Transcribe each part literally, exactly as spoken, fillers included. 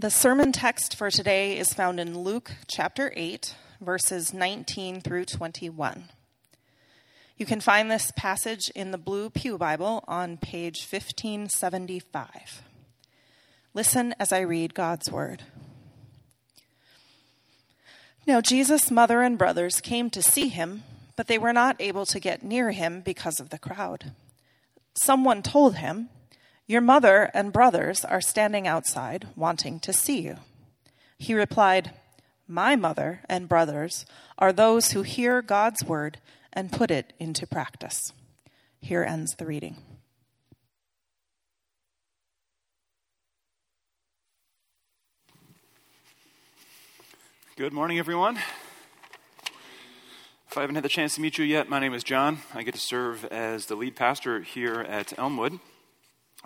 The sermon text for today is found in Luke chapter eight, verses nineteen through twenty-one. You can find this passage in the Blue Pew Bible on page fifteen seventy-five. Listen as I read God's word. Now Jesus' mother and brothers came to see him, but they were not able to get near him because of the crowd. Someone told him, "Your mother and brothers are standing outside wanting to see you." He replied, "My mother and brothers are those who hear God's word and put it into practice." Here ends the reading. Good morning, everyone. If I haven't had the chance to meet you yet, my name is John. I get to serve as the lead pastor here at Elmwood.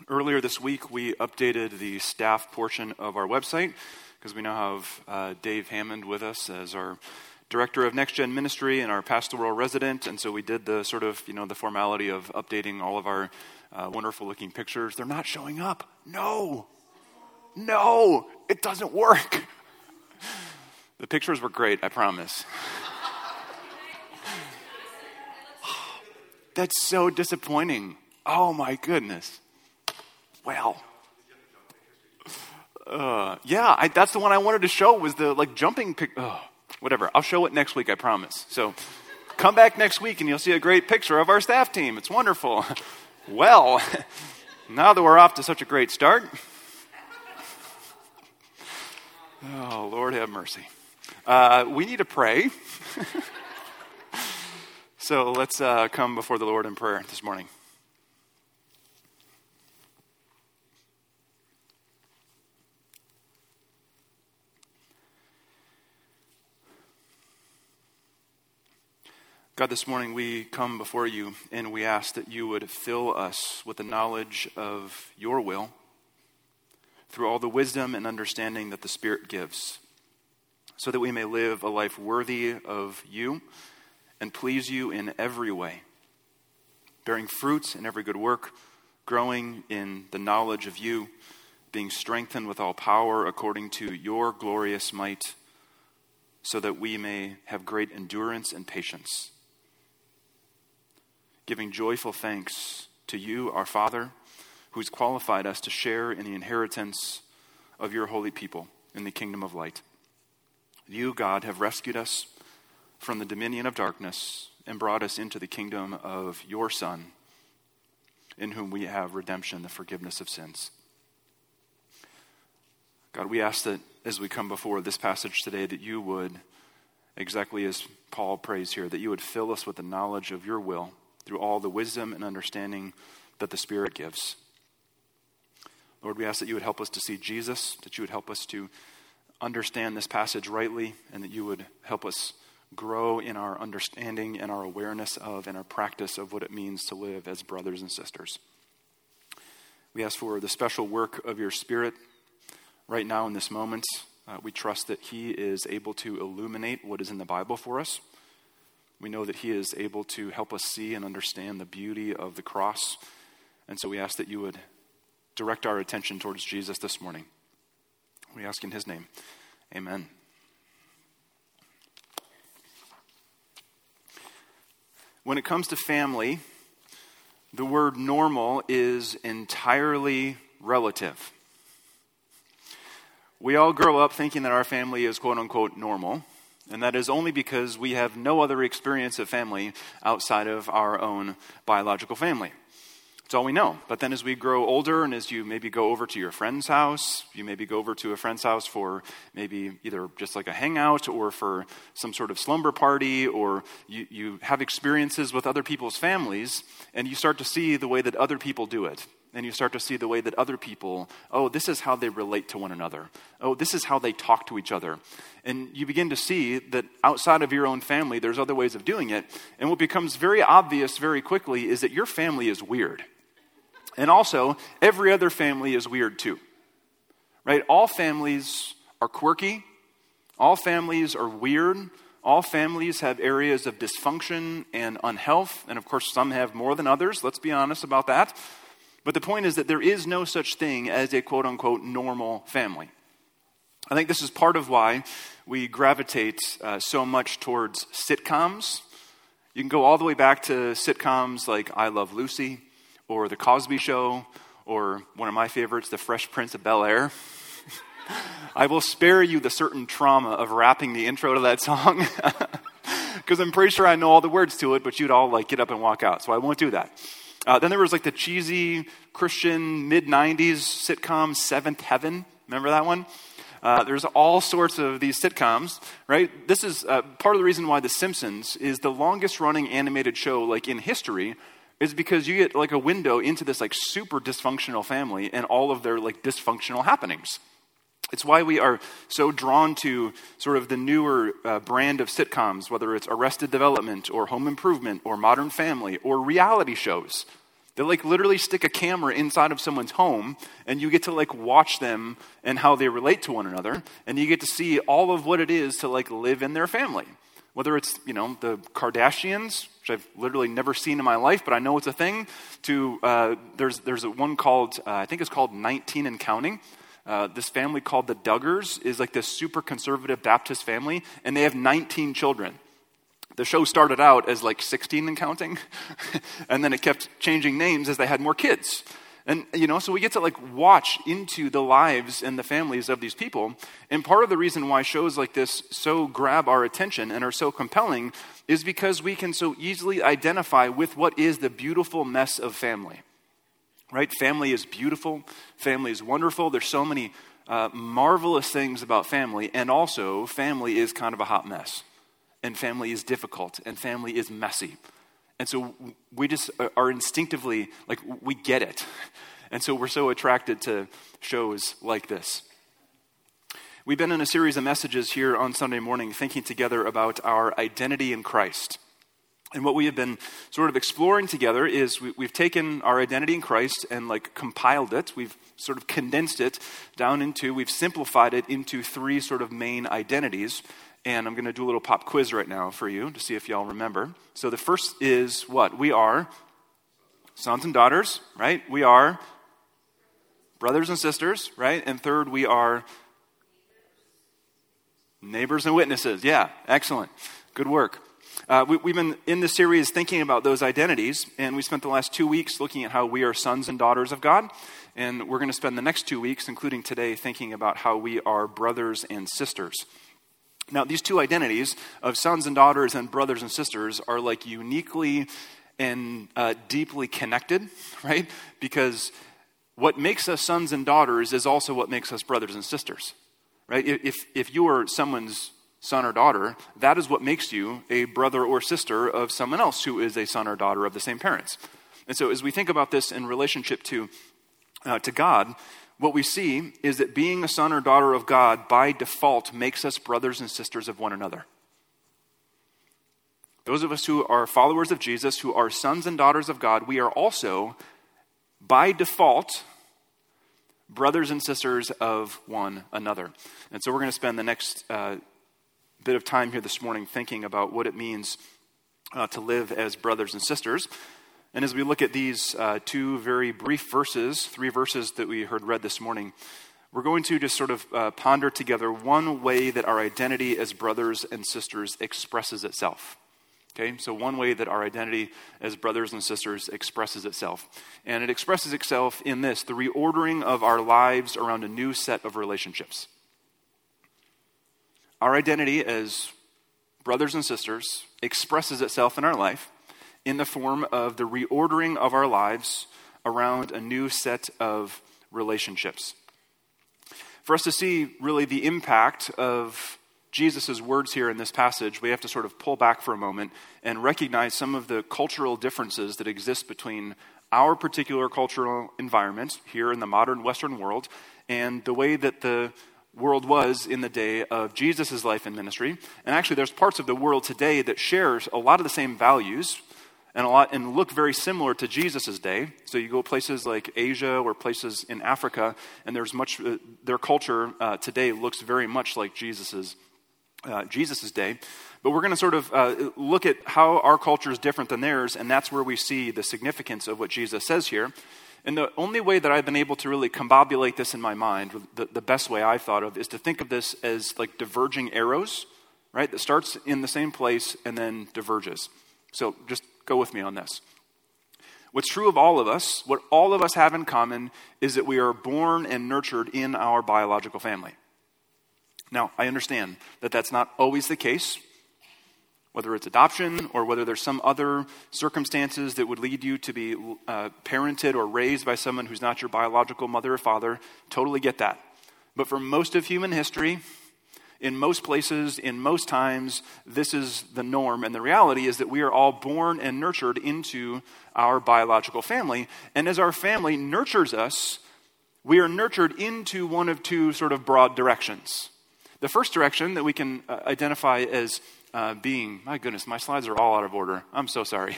Earlier this week, we updated the staff portion of our website because we now have uh, Dave Hammond with us as our director of Next Gen Ministry and our pastoral resident. And so we did the sort of, you know, the formality of updating all of our uh, wonderful looking pictures. They're not showing up. No, no, it doesn't work. The pictures were great, I promise. That's so disappointing. Oh my goodness. Wow. Uh, yeah, I, that's the one I wanted to show was the like jumping pic. Oh, whatever. I'll show it next week, I promise. So come back next week and you'll see a great picture of our staff team. It's wonderful. Well, now that we're off to such a great start. Oh, Lord have mercy. Uh, we need to pray. So let's uh, come before the Lord in prayer this morning. God, this morning we come before you and we ask that you would fill us with the knowledge of your will through all the wisdom and understanding that the Spirit gives, so that we may live a life worthy of you and please you in every way, bearing fruits in every good work, growing in the knowledge of you, being strengthened with all power according to your glorious might, so that we may have great endurance and patience, giving joyful thanks to you, our Father, who's qualified us to share in the inheritance of your holy people in the kingdom of light. You, God, have rescued us from the dominion of darkness and brought us into the kingdom of your Son, in whom we have redemption, the forgiveness of sins. God, we ask that as we come before this passage today, that you would, exactly as Paul prays here, that you would fill us with the knowledge of your will through all the wisdom and understanding that the Spirit gives. Lord, we ask that you would help us to see Jesus, that you would help us to understand this passage rightly, and that you would help us grow in our understanding and our awareness of and our practice of what it means to live as brothers and sisters. We ask for the special work of your Spirit right now in this moment. Uh, we trust that he is able to illuminate what is in the Bible for us. We know that he is able to help us see and understand the beauty of the cross. And so we ask that you would direct our attention towards Jesus this morning. We ask in his name. Amen. When it comes to family, the word normal is entirely relative. We all grow up thinking that our family is quote-unquote normal, and that is only because we have no other experience of family outside of our own biological family. It's all we know. But then as we grow older and as you maybe go over to your friend's house, you maybe go over to a friend's house for maybe either just like a hangout or for some sort of slumber party, or you, you have experiences with other people's families, and you start to see the way that other people do it. And you start to see the way that other people, oh, this is how they relate to one another. Oh, this is how they talk to each other. And you begin to see that outside of your own family, there's other ways of doing it. And what becomes very obvious very quickly is that your family is weird. And also, every other family is weird too, right? All families are quirky. All families are weird. All families have areas of dysfunction and unhealth. And of course, some have more than others. Let's be honest about that. But the point is that there is no such thing as a quote-unquote normal family. I think this is part of why we gravitate uh, so much towards sitcoms. You can go all the way back to sitcoms like I Love Lucy or The Cosby Show or one of my favorites, The Fresh Prince of Bel-Air. I will spare you the certain trauma of rapping the intro to that song because I'm pretty sure I know all the words to it, but you'd all like get up and walk out, so I won't do that. Uh, then there was like the cheesy Christian mid nineties sitcom Seventh Heaven. Remember that one? Uh, there's all sorts of these sitcoms, right? This is uh, part of the reason why The Simpsons is the longest running animated show like in history, is because you get like a window into this like super dysfunctional family and all of their like dysfunctional happenings. It's why we are so drawn to sort of the newer uh, brand of sitcoms, whether it's Arrested Development or Home Improvement or Modern Family or reality shows. They like literally stick a camera inside of someone's home and you get to like watch them and how they relate to one another. And you get to see all of what it is to like live in their family. Whether it's, you know, the Kardashians, which I've literally never seen in my life, but I know it's a thing, to uh, there's there's one called, uh, I think it's called nineteen and Counting. Uh, this family called the Duggars is like this super conservative Baptist family, and they have nineteen children. The show started out as like sixteen and counting, and then it kept changing names as they had more kids. And, you know, so we get to like watch into the lives and the families of these people. And part of the reason why shows like this so grab our attention and are so compelling is because we can so easily identify with what is the beautiful mess of family, right? Family is beautiful. Family is wonderful. There's so many uh, marvelous things about family. And also family is kind of a hot mess. And family is difficult, and family is messy. And so we just are instinctively, like, we get it. And so we're so attracted to shows like this. We've been in a series of messages here on Sunday morning thinking together about our identity in Christ. And what we have been sort of exploring together is we, we've taken our identity in Christ and, like, compiled it. We've sort of condensed it down into, we've simplified it into three sort of main identities. And I'm going to do a little pop quiz right now for you to see if y'all remember. So the first is what? We are sons and daughters, right? We are brothers and sisters, right? And third, we are neighbors and witnesses. Yeah, excellent. Good work. Uh, we, we've been in this series thinking about those identities, and we spent the last two weeks looking at how we are sons and daughters of God. And we're going to spend the next two weeks, including today, thinking about how we are brothers and sisters. Now, these two identities of sons and daughters and brothers and sisters are like uniquely and uh, deeply connected, right? Because what makes us sons and daughters is also what makes us brothers and sisters, right? If if you are someone's son or daughter, that is what makes you a brother or sister of someone else who is a son or daughter of the same parents. And so as we think about this in relationship to uh, to God, what we see is that being a son or daughter of God by default makes us brothers and sisters of one another. Those of us who are followers of Jesus, who are sons and daughters of God, we are also by default brothers and sisters of one another. And so we're going to spend the next uh, bit of time here this morning thinking about what it means uh, to live as brothers and sisters. And as we look at these uh, two very brief verses, three verses that we heard read this morning, we're going to just sort of uh, ponder together one way that our identity as brothers and sisters expresses itself. Okay, so one way that our identity as brothers and sisters expresses itself. And it expresses itself in this, the reordering of our lives around a new set of relationships. Our identity as brothers and sisters expresses itself in our life in the form of the reordering of our lives around a new set of relationships. For us to see really the impact of Jesus' words here in this passage, we have to sort of pull back for a moment and recognize some of the cultural differences that exist between our particular cultural environment here in the modern Western world and the way that the world was in the day of Jesus' life and ministry. And actually, there's parts of the world today that shares a lot of the same values and a lot and look very similar to Jesus' day. So you go places like Asia or places in Africa, and there's much uh, their culture uh, today looks very much like Jesus's uh, Jesus's day. But we're going to sort of uh, look at how our culture is different than theirs, and that's where we see the significance of what Jesus says here. And the only way that I've been able to really combobulate this in my mind, the, the best way I've thought of, is to think of this as like diverging arrows, right? That starts in the same place and then diverges. So just go with me on this. What's true of all of us, what all of us have in common, is that we are born and nurtured in our biological family. Now, I understand that that's not always the case, whether it's adoption or whether there's some other circumstances that would lead you to be uh, parented or raised by someone who's not your biological mother or father. Totally get that. But for most of human history, in most places, in most times, this is the norm. And the reality is that we are all born and nurtured into our biological family. And as our family nurtures us, we are nurtured into one of two sort of broad directions. The first direction that we can uh, identify as Uh, being, my goodness, my slides are all out of order. I'm so sorry.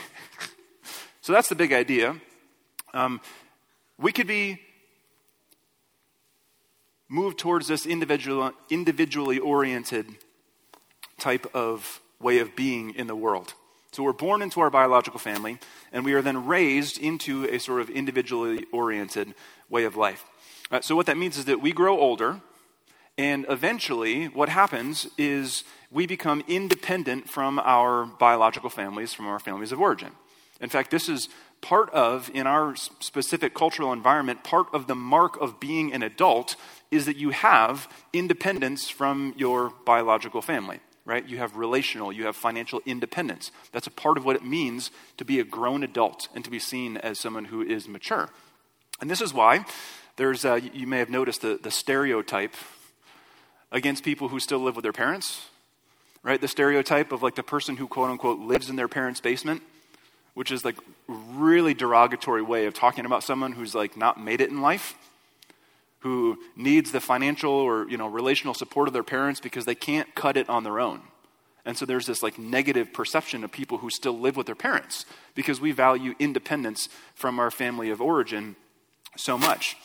So that's the big idea. Um, we could be moved towards this individual, individually oriented type of way of being in the world. So we're born into our biological family, and we are then raised into a sort of individually oriented way of life. Uh, so what that means is that we grow older, and eventually, what happens is we become independent from our biological families, from our families of origin. In fact, this is part of, in our specific cultural environment, part of the mark of being an adult is that you have independence from your biological family, right? You have relational, you have financial independence. That's a part of what it means to be a grown adult and to be seen as someone who is mature. And this is why there's, uh, you may have noticed the, the stereotype against people who still live with their parents, right? The stereotype of like the person who quote unquote lives in their parents' basement, which is like really derogatory way of talking about someone who's like not made it in life, who needs the financial or, you know, relational support of their parents because they can't cut it on their own. And so there's this like negative perception of people who still live with their parents because we value independence from our family of origin so much.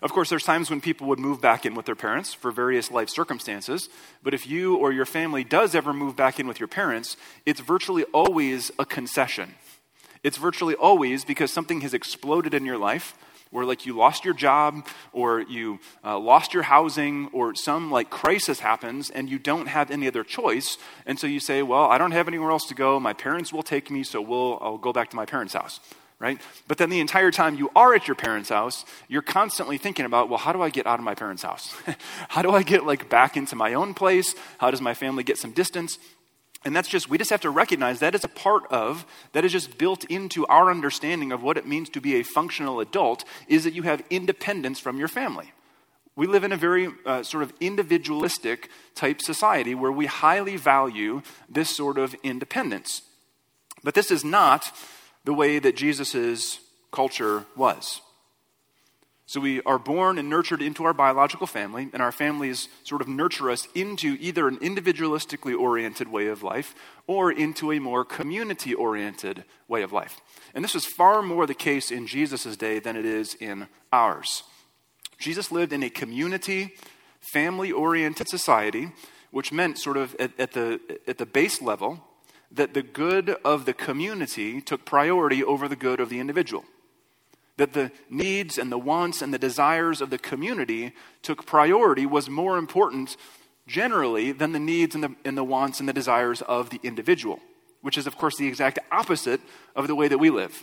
Of course, there's times when people would move back in with their parents for various life circumstances, but if you or your family does ever move back in with your parents, it's virtually always a concession. It's virtually always because something has exploded in your life where like you lost your job or you uh, lost your housing or some like crisis happens and you don't have any other choice. And so you say, well, I don't have anywhere else to go. My parents will take me, so we'll I'll go back to my parents' house. Right? But then the entire time you are at your parents' house, you're constantly thinking about, well, how do I get out of my parents' house? How do I get like back into my own place? How does my family get some distance? And that's just, we just have to recognize that is a part of, that is just built into our understanding of what it means to be a functional adult is that you have independence from your family. We live in a very uh, sort of individualistic type society where we highly value this sort of independence. But this is not the way that Jesus' culture was. So we are born and nurtured into our biological family, and our families sort of nurture us into either an individualistically oriented way of life or into a more community-oriented way of life. And this is far more the case in Jesus' day than it is in ours. Jesus lived in a community, family-oriented society, which meant sort of at, at the at the base level, that the good of the community took priority over the good of the individual. That the needs and the wants and the desires of the community took priority was more important generally than the needs and the, and the wants and the desires of the individual, which is, of course, the exact opposite of the way that we live,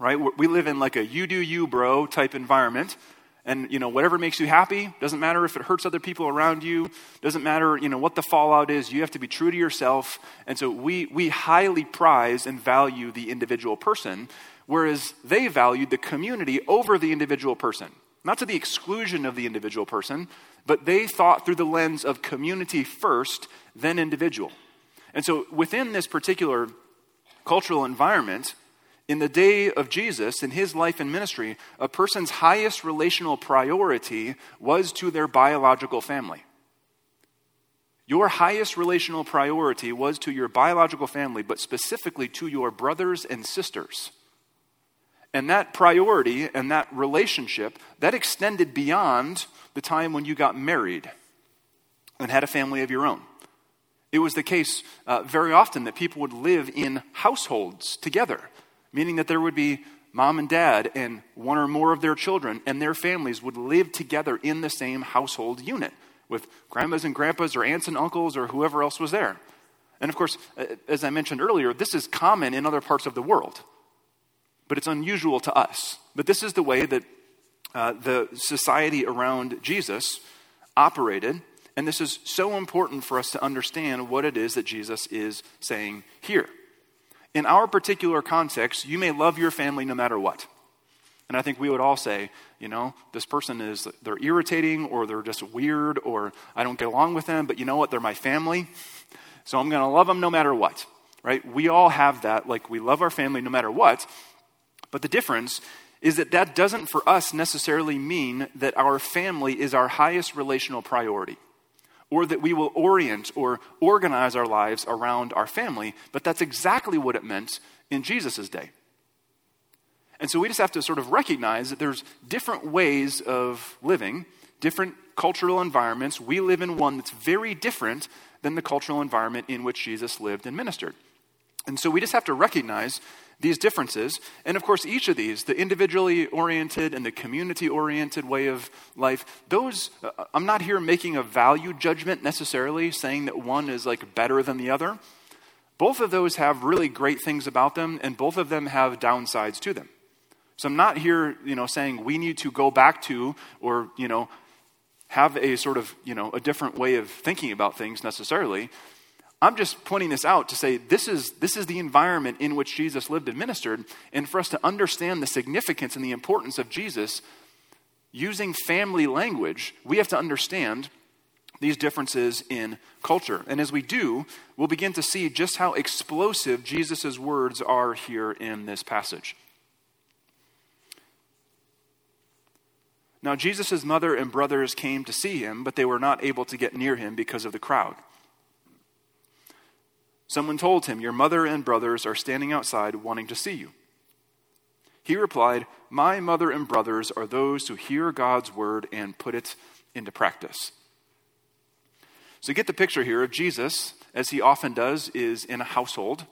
right? We live in like a you do you, bro type environment. And, you know, whatever makes you happy, doesn't matter if it hurts other people around you, doesn't matter, you know, what the fallout is, you have to be true to yourself. And so we we highly prize and value the individual person, whereas they valued the community over the individual person. Not to the exclusion of the individual person, but they thought through the lens of community first, then individual. And so within this particular cultural environment, in the day of Jesus, in his life and ministry, a person's highest relational priority was to their biological family. Your highest relational priority was to your biological family, but specifically to your brothers and sisters. And that priority and that relationship, that extended beyond the time when you got married and had a family of your own. It was the case uh, very often that people would live in households together, meaning that there would be mom and dad and one or more of their children and their families would live together in the same household unit with grandmas and grandpas or aunts and uncles or whoever else was there. And of course, as I mentioned earlier, this is common in other parts of the world, but it's unusual to us. But this is the way that uh, the society around Jesus operated, and this is so important for us to understand what it is that Jesus is saying here. In our particular context, you may love your family no matter what. And I think we would all say, you know, this person is, they're irritating or they're just weird or I don't get along with them, but you know what? They're my family. So I'm going to love them no matter what, right? We all have that, like we love our family no matter what. But the difference is that that doesn't for us necessarily mean that our family is our highest relational priority, or that we will orient or organize our lives around our family, but that's exactly what it meant in Jesus' day. And so we just have to sort of recognize that there's different ways of living, different cultural environments. We live in one that's very different than the cultural environment in which Jesus lived and ministered. And so we just have to recognize these differences. And of course, each of these, the individually oriented and the community oriented way of life, those, I'm not here making a value judgment necessarily, saying that one is like better than the other. Both of those have really great things about them, and both of them have downsides to them. So I'm not here, you know, saying we need to go back to, or, you know, have a sort of, you know, a different way of thinking about things necessarily. I'm just pointing this out to say this is this is the environment in which Jesus lived and ministered, and for us to understand the significance and the importance of Jesus using family language, we have to understand these differences in culture. And as we do, we'll begin to see just how explosive Jesus' words are here in this passage. Now, Jesus' mother and brothers came to see him, but they were not able to get near him because of the crowd. Someone told him, "Your mother and brothers are standing outside wanting to see you." He replied, "My mother and brothers are those who hear God's word and put it into practice." So get the picture here of Jesus, as he often does, is in a household.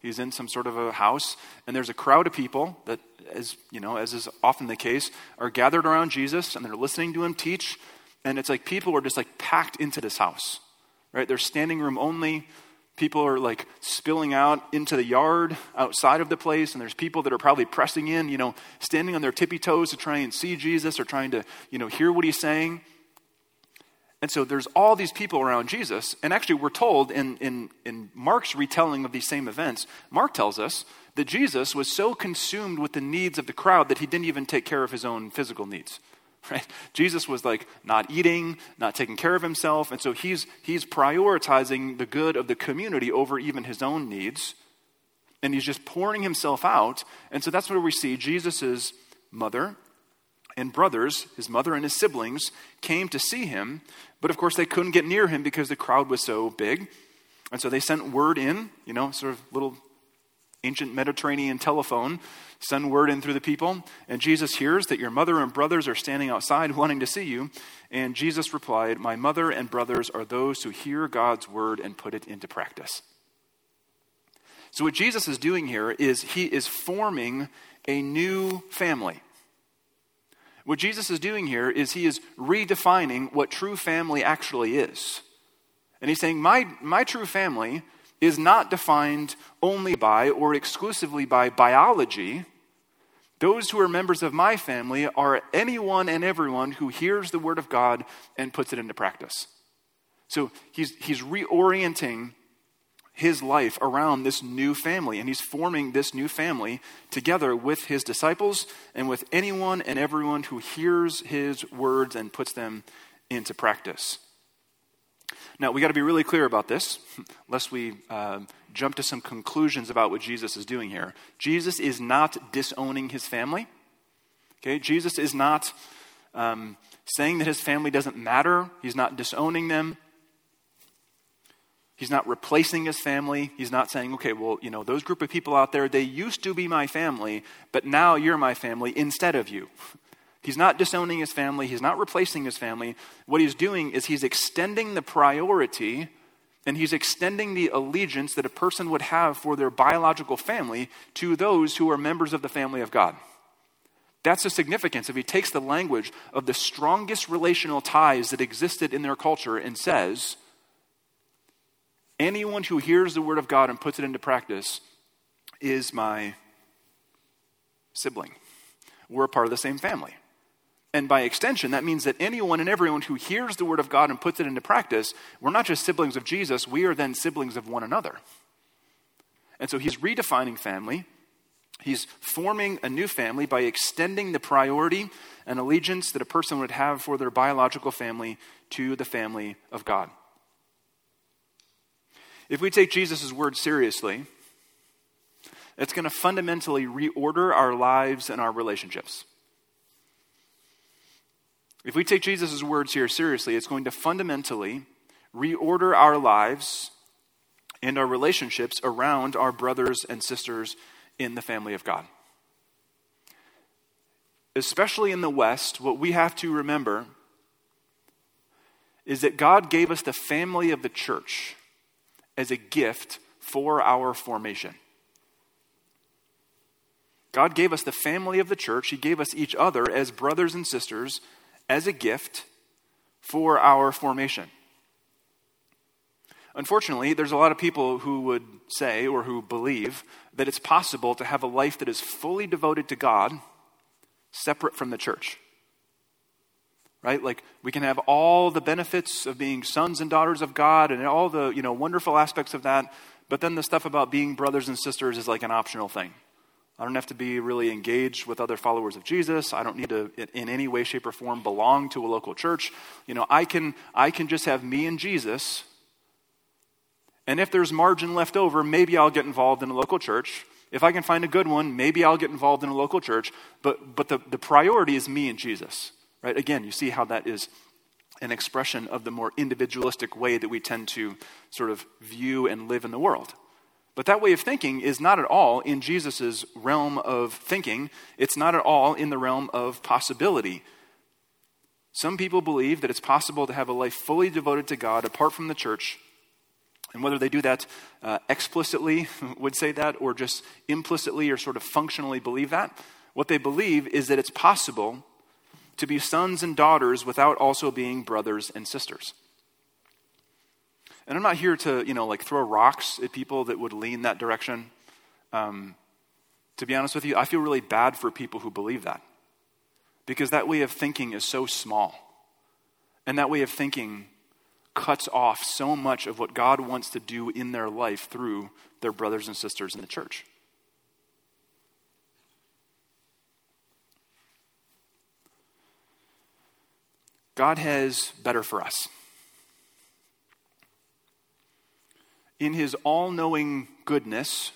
He's in some sort of a house, and there's a crowd of people that, as you know, as is often the case, are gathered around Jesus, and they're listening to him teach, and it's like people are just like packed into this house, right? There's standing room only. People are like spilling out into the yard outside of the place, and there's people that are probably pressing in, you know, standing on their tippy toes to try and see Jesus or trying to, you know, hear what he's saying. And so there's all these people around Jesus. And actually we're told in, in, in Mark's retelling of these same events, Mark tells us that Jesus was so consumed with the needs of the crowd that he didn't even take care of his own physical needs. Right? Jesus was like not eating, not taking care of himself, and so he's he's prioritizing the good of the community over even his own needs, and he's just pouring himself out. And so that's where we see Jesus's mother and brothers, his mother and his siblings, came to see him, but of course they couldn't get near him because the crowd was so big, and so they sent word in, you know, sort of little ancient Mediterranean telephone, send word in through the people. And Jesus hears that your mother and brothers are standing outside wanting to see you. And Jesus replied, "My mother and brothers are those who hear God's word and put it into practice." So what Jesus is doing here is he is forming a new family. What Jesus is doing here is he is redefining what true family actually is. And he's saying, my, my true family is not defined only by or exclusively by biology. Those who are members of my family are anyone and everyone who hears the word of God and puts it into practice. So he's he's reorienting his life around this new family, and he's forming this new family together with his disciples and with anyone and everyone who hears his words and puts them into practice. Now, we got to be really clear about this, lest we uh, jump to some conclusions about what Jesus is doing here. Jesus is not disowning his family. Okay, Jesus is not um, saying that his family doesn't matter. He's not disowning them. He's not replacing his family. He's not saying, okay, well, you know, those group of people out there, they used to be my family, but now you're my family instead of you. He's not disowning his family. He's not replacing his family. What he's doing is he's extending the priority And he's extending the allegiance that a person would have for their biological family to those who are members of the family of God. That's the significance. If he takes the language of the strongest relational ties that existed in their culture and says, anyone who hears the word of God and puts it into practice is my sibling. We're a part of the same family. And by extension, that means that anyone and everyone who hears the word of God and puts it into practice, we're not just siblings of Jesus, we are then siblings of one another. And so he's redefining family. He's forming a new family by extending the priority and allegiance that a person would have for their biological family to the family of God. If we take Jesus' word seriously, it's going to fundamentally reorder our lives and our relationships. If we take Jesus' words here seriously, it's going to fundamentally reorder our lives and our relationships around our brothers and sisters in the family of God. Especially in the West, what we have to remember is that God gave us the family of the church as a gift for our formation. God gave us the family of the church. He gave us each other as brothers and sisters as a gift for our formation. Unfortunately, there's a lot of people who would say or who believe that it's possible to have a life that is fully devoted to God, separate from the church. Right? Like, we can have all the benefits of being sons and daughters of God and all the, you know, wonderful aspects of that, but then the stuff about being brothers and sisters is like an optional thing. I don't have to be really engaged with other followers of Jesus. I don't need to, in any way, shape, or form, belong to a local church. You know, I can I can just have me and Jesus. And if there's margin left over, maybe I'll get involved in a local church. If I can find a good one, maybe I'll get involved in a local church. But but the, the priority is me and Jesus, right? Again, you see how that is an expression of the more individualistic way that we tend to sort of view and live in the world. But that way of thinking is not at all in Jesus' realm of thinking. It's not at all in the realm of possibility. Some people believe that it's possible to have a life fully devoted to God apart from the church. And whether they do that uh, explicitly would say that, or just implicitly or sort of functionally believe that, what they believe is that it's possible to be sons and daughters without also being brothers and sisters. And I'm not here to, you know, like throw rocks at people that would lean that direction. Um, to be honest with you, I feel really bad for people who believe that, because that way of thinking is so small. And that way of thinking cuts off so much of what God wants to do in their life through their brothers and sisters in the church. God has better for us. In his all-knowing goodness,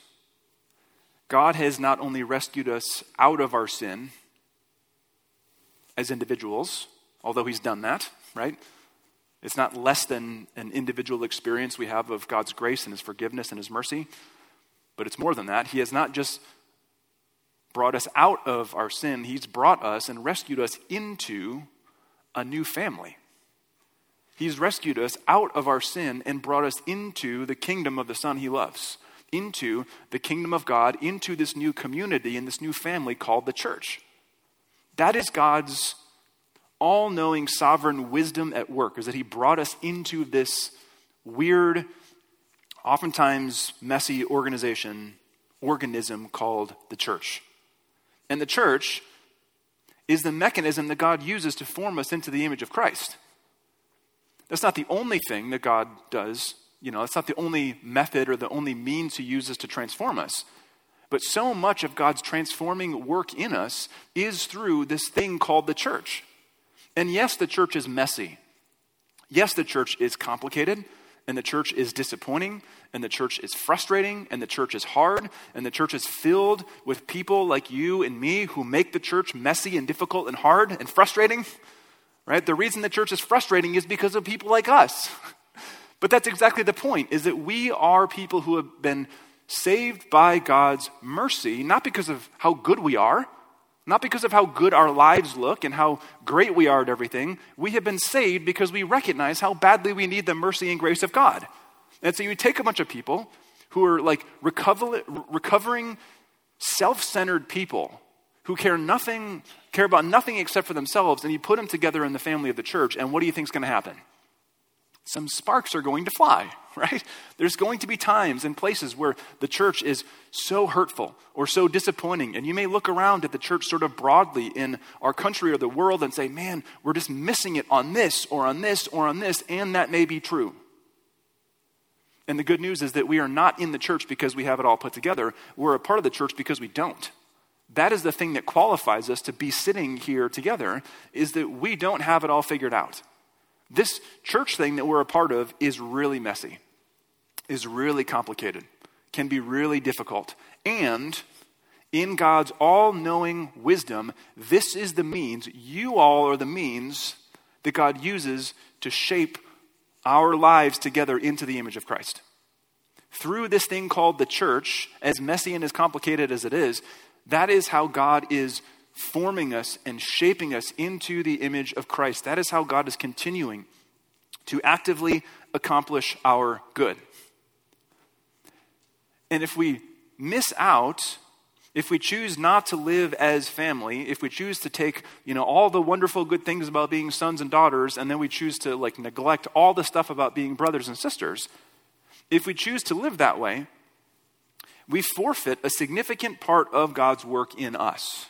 God has not only rescued us out of our sin as individuals, although he's done that, right? It's not less than an individual experience we have of God's grace and his forgiveness and his mercy, but it's more than that. He has not just brought us out of our sin, he's brought us and rescued us into a new family. He's rescued us out of our sin and brought us into the kingdom of the Son he loves, into the kingdom of God, into this new community and this new family called the church. That is God's all-knowing sovereign wisdom at work, is that he brought us into this weird, oftentimes messy organization, organism called the church. And the church is the mechanism that God uses to form us into the image of Christ. That's not the only thing that God does. You know, it's not the only method or the only means he uses to transform us. But so much of God's transforming work in us is through this thing called the church. And yes, the church is messy. Yes, the church is complicated, and the church is disappointing, and the church is frustrating, and the church is hard, and the church is filled with people like you and me who make the church messy and difficult and hard and frustrating. Right? The reason the church is frustrating is because of people like us. But that's exactly the point, is that we are people who have been saved by God's mercy, not because of how good we are, not because of how good our lives look and how great we are at everything. We have been saved because we recognize how badly we need the mercy and grace of God. And so you would take a bunch of people who are like recover, recovering self-centered people who care nothing, care about nothing except for themselves, and you put them together in the family of the church, and what do you think is going to happen? Some sparks are going to fly, right? There's going to be times and places where the church is so hurtful or so disappointing, and you may look around at the church sort of broadly in our country or the world and say, man, we're just missing it on this or on this or on this, and that may be true. And the good news is that we are not in the church because we have it all put together. We're a part of the church because we don't. That is the thing that qualifies us to be sitting here together, is that we don't have it all figured out. This church thing that we're a part of is really messy, is really complicated, can be really difficult. And in God's all-knowing wisdom, this is the means, you all are the means that God uses to shape our lives together into the image of Christ. Through this thing called the church, as messy and as complicated as it is, that is how God is forming us and shaping us into the image of Christ. That is how God is continuing to actively accomplish our good. And if we miss out, if we choose not to live as family, if we choose to take, you know, all the wonderful good things about being sons and daughters, and then we choose to like neglect all the stuff about being brothers and sisters, if we choose to live that way, we forfeit a significant part of God's work in us.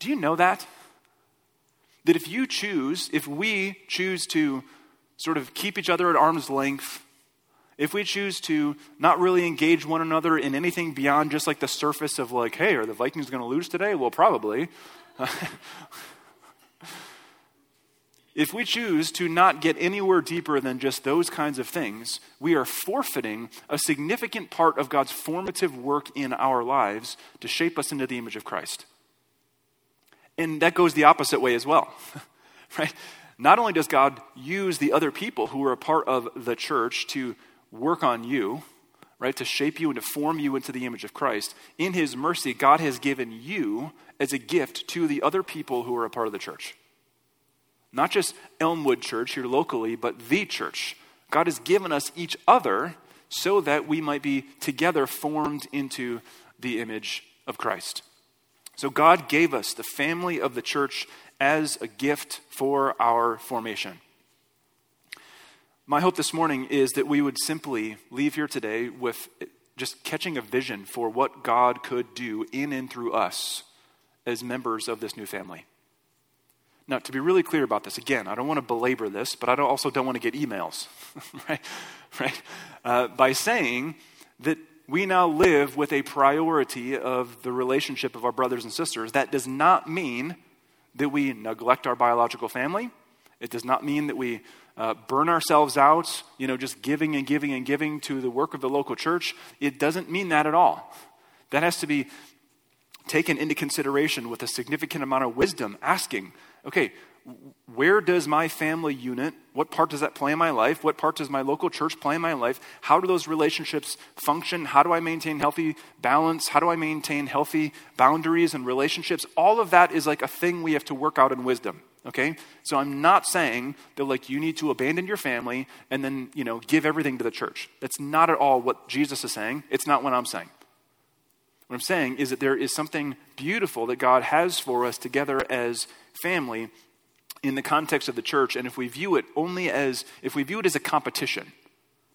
Do you know that? That if you choose, if we choose to sort of keep each other at arm's length, if we choose to not really engage one another in anything beyond just like the surface of like, hey, are the Vikings going to lose today? Well, probably. If we choose to not get anywhere deeper than just those kinds of things, we are forfeiting a significant part of God's formative work in our lives to shape us into the image of Christ. And that goes the opposite way as well, right? Not only does God use the other people who are a part of the church to work on you, right, to shape you and to form you into the image of Christ, in his mercy, God has given you as a gift to the other people who are a part of the church. Not just Elmwood Church here locally, but the church. God has given us each other so that we might be together formed into the image of Christ. So God gave us the family of the church as a gift for our formation. My hope this morning is that we would simply leave here today with just catching a vision for what God could do in and through us as members of this new family. Now, to be really clear about this, again, I don't want to belabor this, but I don't, also don't want to get emails, right? Right? Uh, by saying that we now live with a priority of the relationship of our brothers and sisters, that does not mean that we neglect our biological family. It does not mean that we uh, burn ourselves out, you know, just giving and giving and giving to the work of the local church. It doesn't mean that at all. That has to be taken into consideration with a significant amount of wisdom, asking, okay, where does my family unit, what part does that play in my life? What part does my local church play in my life? How do those relationships function? How do I maintain healthy balance? How do I maintain healthy boundaries and relationships? All of that is like a thing we have to work out in wisdom, okay? So I'm not saying that like you need to abandon your family and then, you know, give everything to the church. That's not at all what Jesus is saying. It's not what I'm saying. What I'm saying is that there is something beautiful that God has for us together as family in the context of the church, and if we view it only as, if we view it as a competition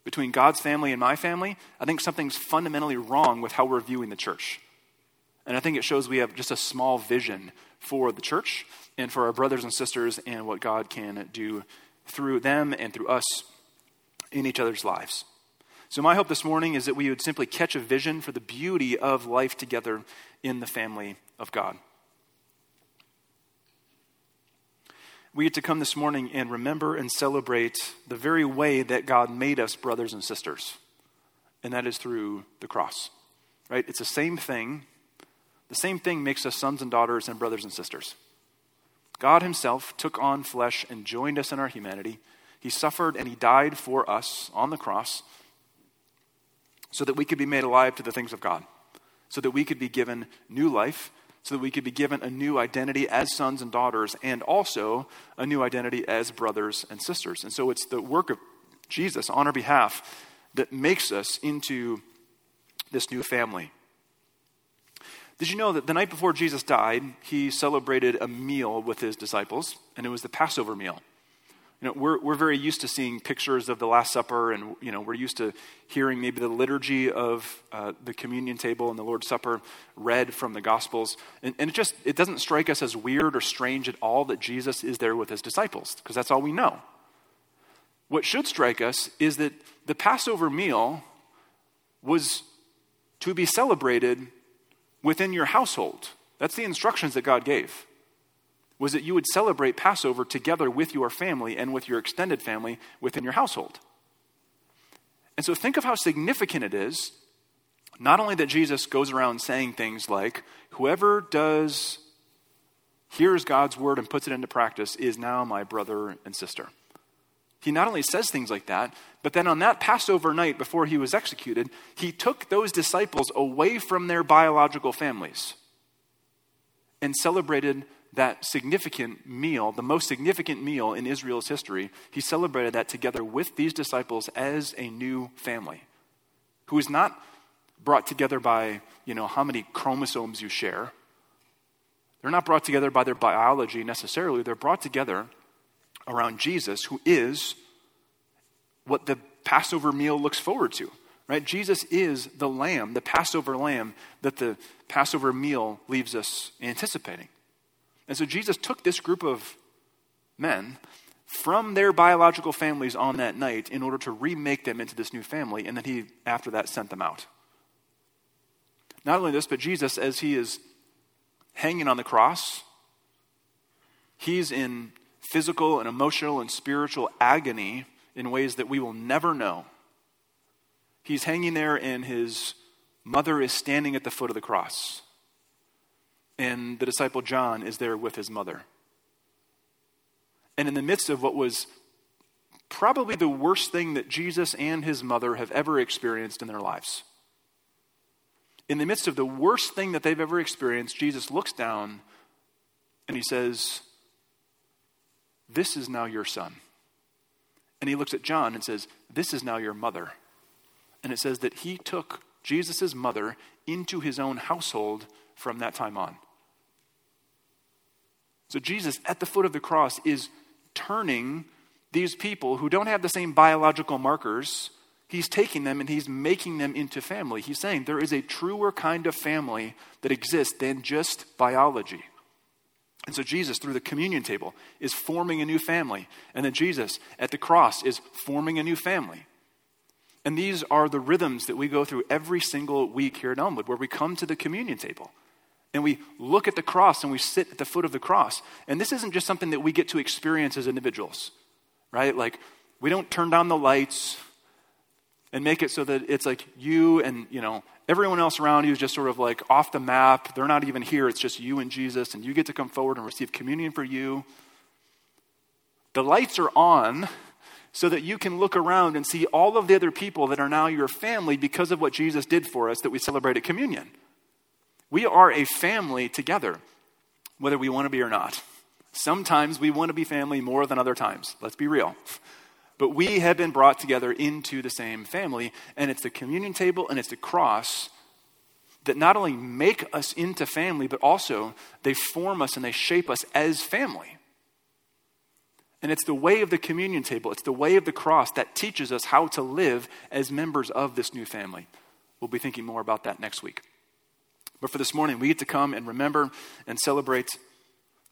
between God's family and my family, I think something's fundamentally wrong with how we're viewing the church. And I think it shows we have just a small vision for the church and for our brothers and sisters and what God can do through them and through us in each other's lives. So my hope this morning is that we would simply catch a vision for the beauty of life together in the family of God. We get to come this morning and remember and celebrate the very way that God made us brothers and sisters. And that is through the cross, right? It's the same thing. The same thing makes us sons and daughters and brothers and sisters. God himself took on flesh and joined us in our humanity. He suffered and he died for us on the cross so that we could be made alive to the things of God, so that we could be given new life, so that we could be given a new identity as sons and daughters, and also a new identity as brothers and sisters. And so it's the work of Jesus on our behalf that makes us into this new family. Did you know that the night before Jesus died, he celebrated a meal with his disciples, and it was the Passover meal. You know, we're we're very used to seeing pictures of the Last Supper, and you know, we're used to hearing maybe the liturgy of uh, the communion table and the Lord's Supper read from the Gospels, and, and it just it doesn't strike us as weird or strange at all that Jesus is there with his disciples, because that's all we know. What should strike us is that the Passover meal was to be celebrated within your household. That's the instructions that God gave, was that you would celebrate Passover together with your family and with your extended family within your household. And so think of how significant it is, not only that Jesus goes around saying things like, whoever does, hears God's word and puts it into practice is now my brother and sister. He not only says things like that, but then on that Passover night before he was executed, he took those disciples away from their biological families and celebrated that significant meal, the most significant meal in Israel's history. He celebrated that together with these disciples as a new family, who is not brought together by, you know, how many chromosomes you share. They're not brought together by their biology necessarily. They're brought together around Jesus, who is what the Passover meal looks forward to, right? Jesus is the lamb, the Passover lamb that the Passover meal leaves us anticipating. And so Jesus took this group of men from their biological families on that night in order to remake them into this new family, and then he, after that, sent them out. Not only this, but Jesus, as he is hanging on the cross, he's in physical and emotional and spiritual agony in ways that we will never know. He's hanging there, and his mother is standing at the foot of the cross. And the disciple John is there with his mother. And in the midst of what was probably the worst thing that Jesus and his mother have ever experienced in their lives, in the midst of the worst thing that they've ever experienced, Jesus looks down and he says, "This is now your son." And he looks at John and says, "This is now your mother." And it says that he took Jesus' mother into his own household from that time on. So Jesus, at the foot of the cross, is turning these people who don't have the same biological markers, he's taking them and he's making them into family. He's saying there is a truer kind of family that exists than just biology. And so Jesus, through the communion table, is forming a new family. And then Jesus, at the cross, is forming a new family. And these are the rhythms that we go through every single week here at Elmwood, where we come to the communion table and we look at the cross and we sit at the foot of the cross. And this isn't just something that we get to experience as individuals, right? Like, we don't turn down the lights and make it so that it's like you and, you know, everyone else around you is just sort of like off the map. They're not even here. It's just you and Jesus, and you get to come forward and receive communion for you. The lights are on so that you can look around and see all of the other people that are now your family because of what Jesus did for us that we celebrate at communion. We are a family together, whether we want to be or not. Sometimes we want to be family more than other times. Let's be real. But we have been brought together into the same family, and it's the communion table and it's the cross that not only make us into family, but also they form us and they shape us as family. And it's the way of the communion table, it's the way of the cross that teaches us how to live as members of this new family. We'll be thinking more about that next week. But for this morning, we get to come and remember and celebrate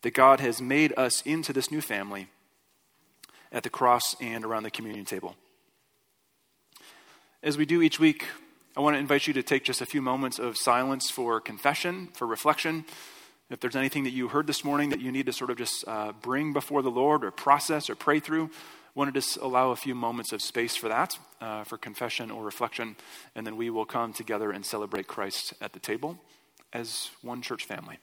that God has made us into this new family at the cross and around the communion table. As we do each week, I want to invite you to take just a few moments of silence for confession, for reflection. If there's anything that you heard this morning that you need to sort of just uh, bring before the Lord or process or pray through, I want to just allow a few moments of space for that, uh, for confession or reflection, and then we will come together and celebrate Christ at the table as one church family.